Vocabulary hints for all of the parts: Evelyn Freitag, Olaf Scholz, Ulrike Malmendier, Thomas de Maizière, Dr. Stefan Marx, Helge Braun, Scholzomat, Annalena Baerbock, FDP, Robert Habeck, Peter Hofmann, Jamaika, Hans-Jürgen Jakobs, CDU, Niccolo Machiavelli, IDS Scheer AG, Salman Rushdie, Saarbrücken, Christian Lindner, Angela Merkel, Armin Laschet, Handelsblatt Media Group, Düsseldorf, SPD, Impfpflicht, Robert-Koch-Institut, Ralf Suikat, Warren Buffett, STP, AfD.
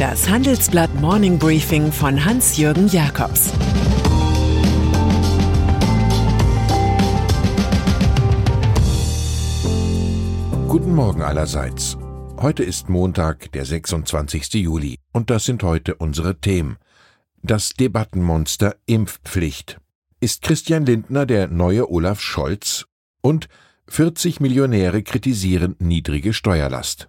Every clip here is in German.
Das Handelsblatt Morning Briefing von Hans-Jürgen Jakobs. Guten Morgen allerseits. Heute ist Montag, der 26. Juli, und das sind heute unsere Themen. Das Debattenmonster Impfpflicht. Ist Christian Lindner der neue Olaf Scholz? Und 40 Millionäre kritisieren niedrige Steuerlast.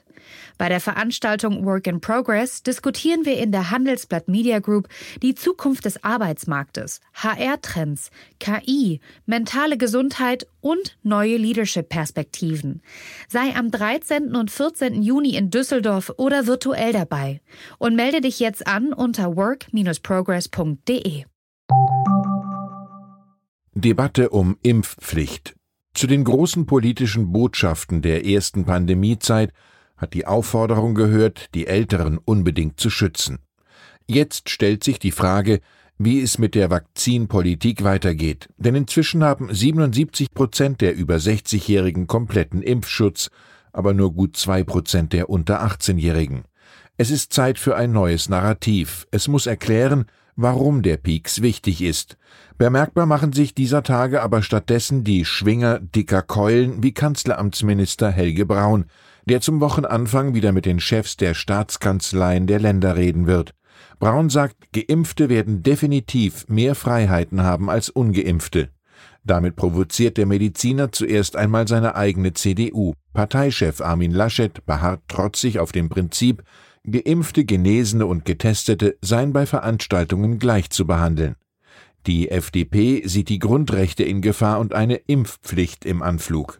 Bei der Veranstaltung Work in Progress diskutieren wir in der Handelsblatt Media Group die Zukunft des Arbeitsmarktes, HR-Trends, KI, mentale Gesundheit und neue Leadership-Perspektiven. Sei am 13. und 14. Juni in Düsseldorf oder virtuell dabei und melde dich jetzt an unter work-progress.de. Debatte um Impfpflicht. Zu den großen politischen Botschaften der ersten Pandemiezeit hat die Aufforderung gehört, die Älteren unbedingt zu schützen. Jetzt stellt sich die Frage, wie es mit der Vakzinpolitik weitergeht, denn inzwischen haben 77% der über 60-Jährigen kompletten Impfschutz, aber nur gut 2% der unter 18-Jährigen. Es ist Zeit für ein neues Narrativ. Es muss erklären, warum der Pieks wichtig ist. Bemerkbar machen sich dieser Tage aber stattdessen die Schwinger dicker Keulen wie Kanzleramtsminister Helge Braun, der zum Wochenanfang wieder mit den Chefs der Staatskanzleien der Länder reden wird. Braun sagt, Geimpfte werden definitiv mehr Freiheiten haben als Ungeimpfte. Damit provoziert der Mediziner zuerst einmal seine eigene CDU. Parteichef Armin Laschet beharrt trotzig auf dem Prinzip, Geimpfte, Genesene und Getestete seien bei Veranstaltungen gleich zu behandeln. Die FDP sieht die Grundrechte in Gefahr und eine Impfpflicht im Anflug.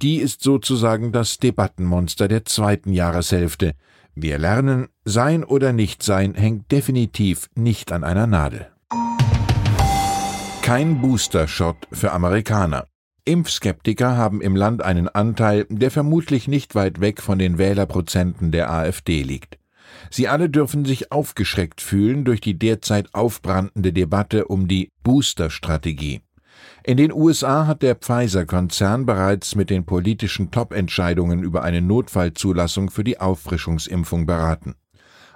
Die ist sozusagen das Debattenmonster der zweiten Jahreshälfte. Wir lernen, sein oder nicht sein hängt definitiv nicht an einer Nadel. Kein Booster-Shot für Amerikaner. Impfskeptiker haben im Land einen Anteil, der vermutlich nicht weit weg von den Wählerprozenten der AfD liegt. Sie alle dürfen sich aufgeschreckt fühlen durch die derzeit aufbrandende Debatte um die Booster-Strategie. In den USA hat der Pfizer-Konzern bereits mit den politischen Top-Entscheidungen über eine Notfallzulassung für die Auffrischungsimpfung beraten.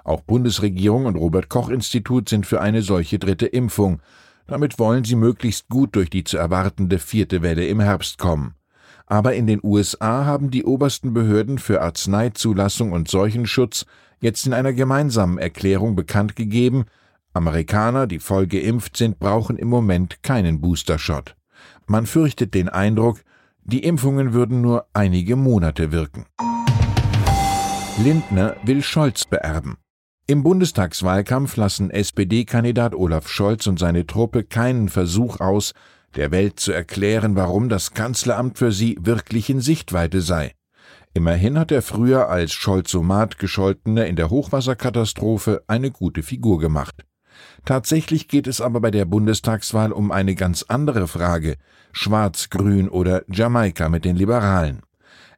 Auch Bundesregierung und Robert-Koch-Institut sind für eine solche dritte Impfung. Damit wollen sie möglichst gut durch die zu erwartende vierte Welle im Herbst kommen. Aber in den USA haben die obersten Behörden für Arzneizulassung und Seuchenschutz jetzt in einer gemeinsamen Erklärung bekannt gegeben, Amerikaner, die voll geimpft sind, brauchen im Moment keinen Booster-Shot. Man fürchtet den Eindruck, die Impfungen würden nur einige Monate wirken. Lindner will Scholz beerben. Im Bundestagswahlkampf lassen SPD-Kandidat Olaf Scholz und seine Truppe keinen Versuch aus, der Welt zu erklären, warum das Kanzleramt für sie wirklich in Sichtweite sei. Immerhin hat der früher als Scholzomat gescholtene in der Hochwasserkatastrophe eine gute Figur gemacht. Tatsächlich geht es aber bei der Bundestagswahl um eine ganz andere Frage: Schwarz-Grün oder Jamaika mit den Liberalen.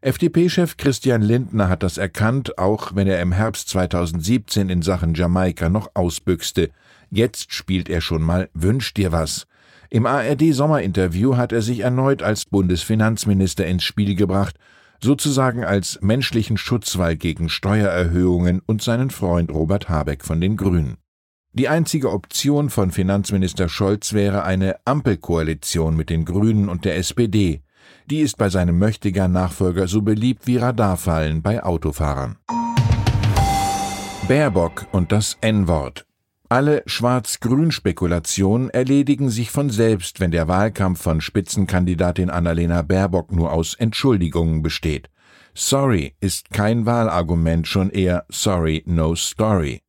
FDP-Chef Christian Lindner hat das erkannt, auch wenn er im Herbst 2017 in Sachen Jamaika noch ausbüchste. Jetzt spielt er schon mal Wünsch dir was. Im ARD-Sommerinterview hat er sich erneut als Bundesfinanzminister ins Spiel gebracht, sozusagen als menschlichen Schutzwall gegen Steuererhöhungen und seinen Freund Robert Habeck von den Grünen. Die einzige Option von Finanzminister Scholz wäre eine Ampelkoalition mit den Grünen und der SPD. Die ist bei seinem Möchtegern-Nachfolger so beliebt wie Radarfallen bei Autofahrern. Baerbock und das N-Wort. Alle Schwarz-Grün-Spekulationen erledigen sich von selbst, wenn der Wahlkampf von Spitzenkandidatin Annalena Baerbock nur aus Entschuldigungen besteht. Sorry ist kein Wahlargument, schon eher sorry, no story.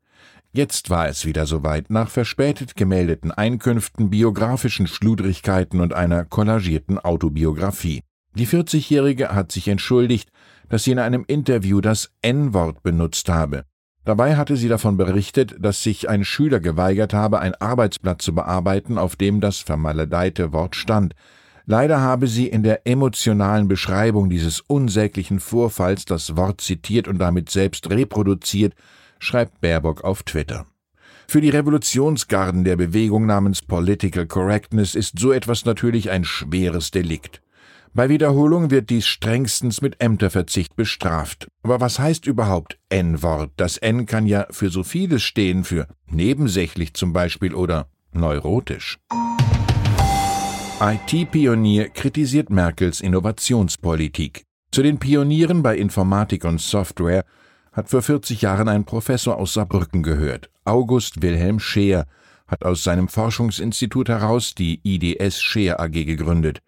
Jetzt war es wieder soweit. Nach verspätet gemeldeten Einkünften, biografischen Schludrigkeiten und einer kollagierten Autobiografie. Die 40-Jährige hat sich entschuldigt, dass sie in einem Interview das N-Wort benutzt habe. Dabei hatte sie davon berichtet, dass sich ein Schüler geweigert habe, ein Arbeitsblatt zu bearbeiten, auf dem das vermaledeite Wort stand. Leider habe sie in der emotionalen Beschreibung dieses unsäglichen Vorfalls das Wort zitiert und damit selbst reproduziert, schreibt Baerbock auf Twitter. Für die Revolutionsgarden der Bewegung namens Political Correctness ist so etwas natürlich ein schweres Delikt. Bei Wiederholung wird dies strengstens mit Ämterverzicht bestraft. Aber was heißt überhaupt N-Wort? Das N kann ja für so vieles stehen, für nebensächlich zum Beispiel oder neurotisch. IT-Pionier kritisiert Merkels Innovationspolitik. Zu den Pionieren bei Informatik und Software hat vor 40 Jahren ein Professor aus Saarbrücken gehört. August Wilhelm Scheer hat aus seinem Forschungsinstitut heraus die IDS Scheer AG gegründet.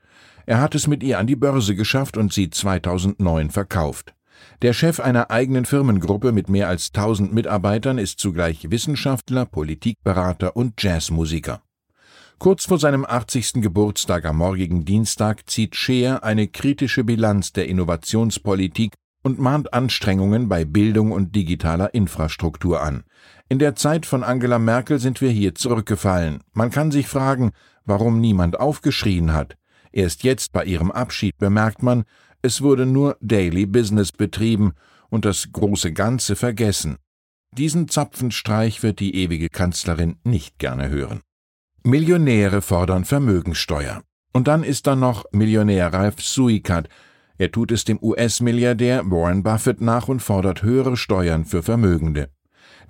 Er hat es mit ihr an die Börse geschafft und sie 2009 verkauft. Der Chef einer eigenen Firmengruppe mit mehr als 1000 Mitarbeitern ist zugleich Wissenschaftler, Politikberater und Jazzmusiker. Kurz vor seinem 80. Geburtstag am morgigen Dienstag zieht Scheer eine kritische Bilanz der Innovationspolitik und mahnt Anstrengungen bei Bildung und digitaler Infrastruktur an. In der Zeit von Angela Merkel sind wir hier zurückgefallen. Man kann sich fragen, warum niemand aufgeschrien hat. Erst jetzt bei ihrem Abschied bemerkt man, es wurde nur Daily Business betrieben und das große Ganze vergessen. Diesen Zapfenstreich wird die ewige Kanzlerin nicht gerne hören. Millionäre fordern Vermögensteuer. Und dann ist da noch Millionär Ralf Suikat. Er tut es dem US-Milliardär Warren Buffett nach und fordert höhere Steuern für Vermögende.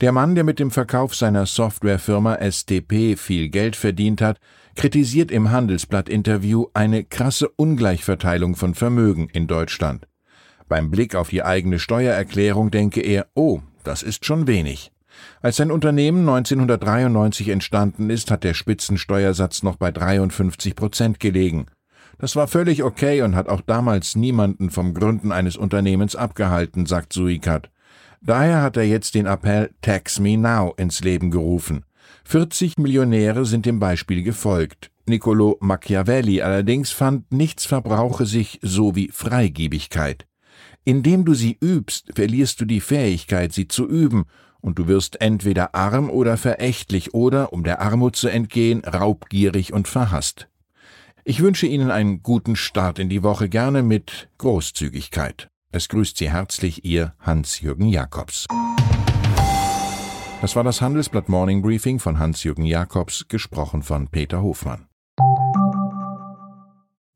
Der Mann, der mit dem Verkauf seiner Softwarefirma STP viel Geld verdient hat, kritisiert im Handelsblatt-Interview eine krasse Ungleichverteilung von Vermögen in Deutschland. Beim Blick auf die eigene Steuererklärung denke er, oh, das ist schon wenig. Als sein Unternehmen 1993 entstanden ist, hat der Spitzensteuersatz noch bei 53% gelegen. Das war völlig okay und hat auch damals niemanden vom Gründen eines Unternehmens abgehalten, sagt Suikat. Daher hat er jetzt den Appell Tax Me Now ins Leben gerufen. 40 Millionäre sind dem Beispiel gefolgt. Niccolo Machiavelli allerdings fand, nichts verbrauche sich so wie Freigebigkeit. Indem du sie übst, verlierst du die Fähigkeit, sie zu üben, und du wirst entweder arm oder verächtlich oder, um der Armut zu entgehen, raubgierig und verhasst. Ich wünsche Ihnen einen guten Start in die Woche, gerne mit Großzügigkeit. Es grüßt Sie herzlich Ihr Hans-Jürgen Jakobs. Das war das Handelsblatt Morning Briefing von Hans-Jürgen Jakobs, gesprochen von Peter Hofmann.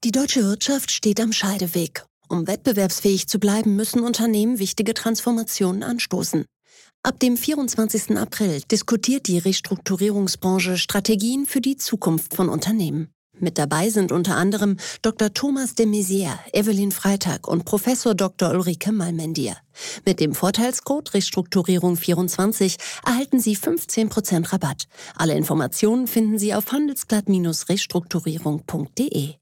Die deutsche Wirtschaft steht am Scheideweg. Um wettbewerbsfähig zu bleiben, müssen Unternehmen wichtige Transformationen anstoßen. Ab dem 24. April diskutiert die Restrukturierungsbranche Strategien für die Zukunft von Unternehmen. Mit dabei sind unter anderem Dr. Thomas de Maizière, Evelyn Freitag und Prof. Dr. Ulrike Malmendier. Mit dem Vorteilscode Restrukturierung24 erhalten Sie 15% Rabatt. Alle Informationen finden Sie auf handelsblatt-restrukturierung.de.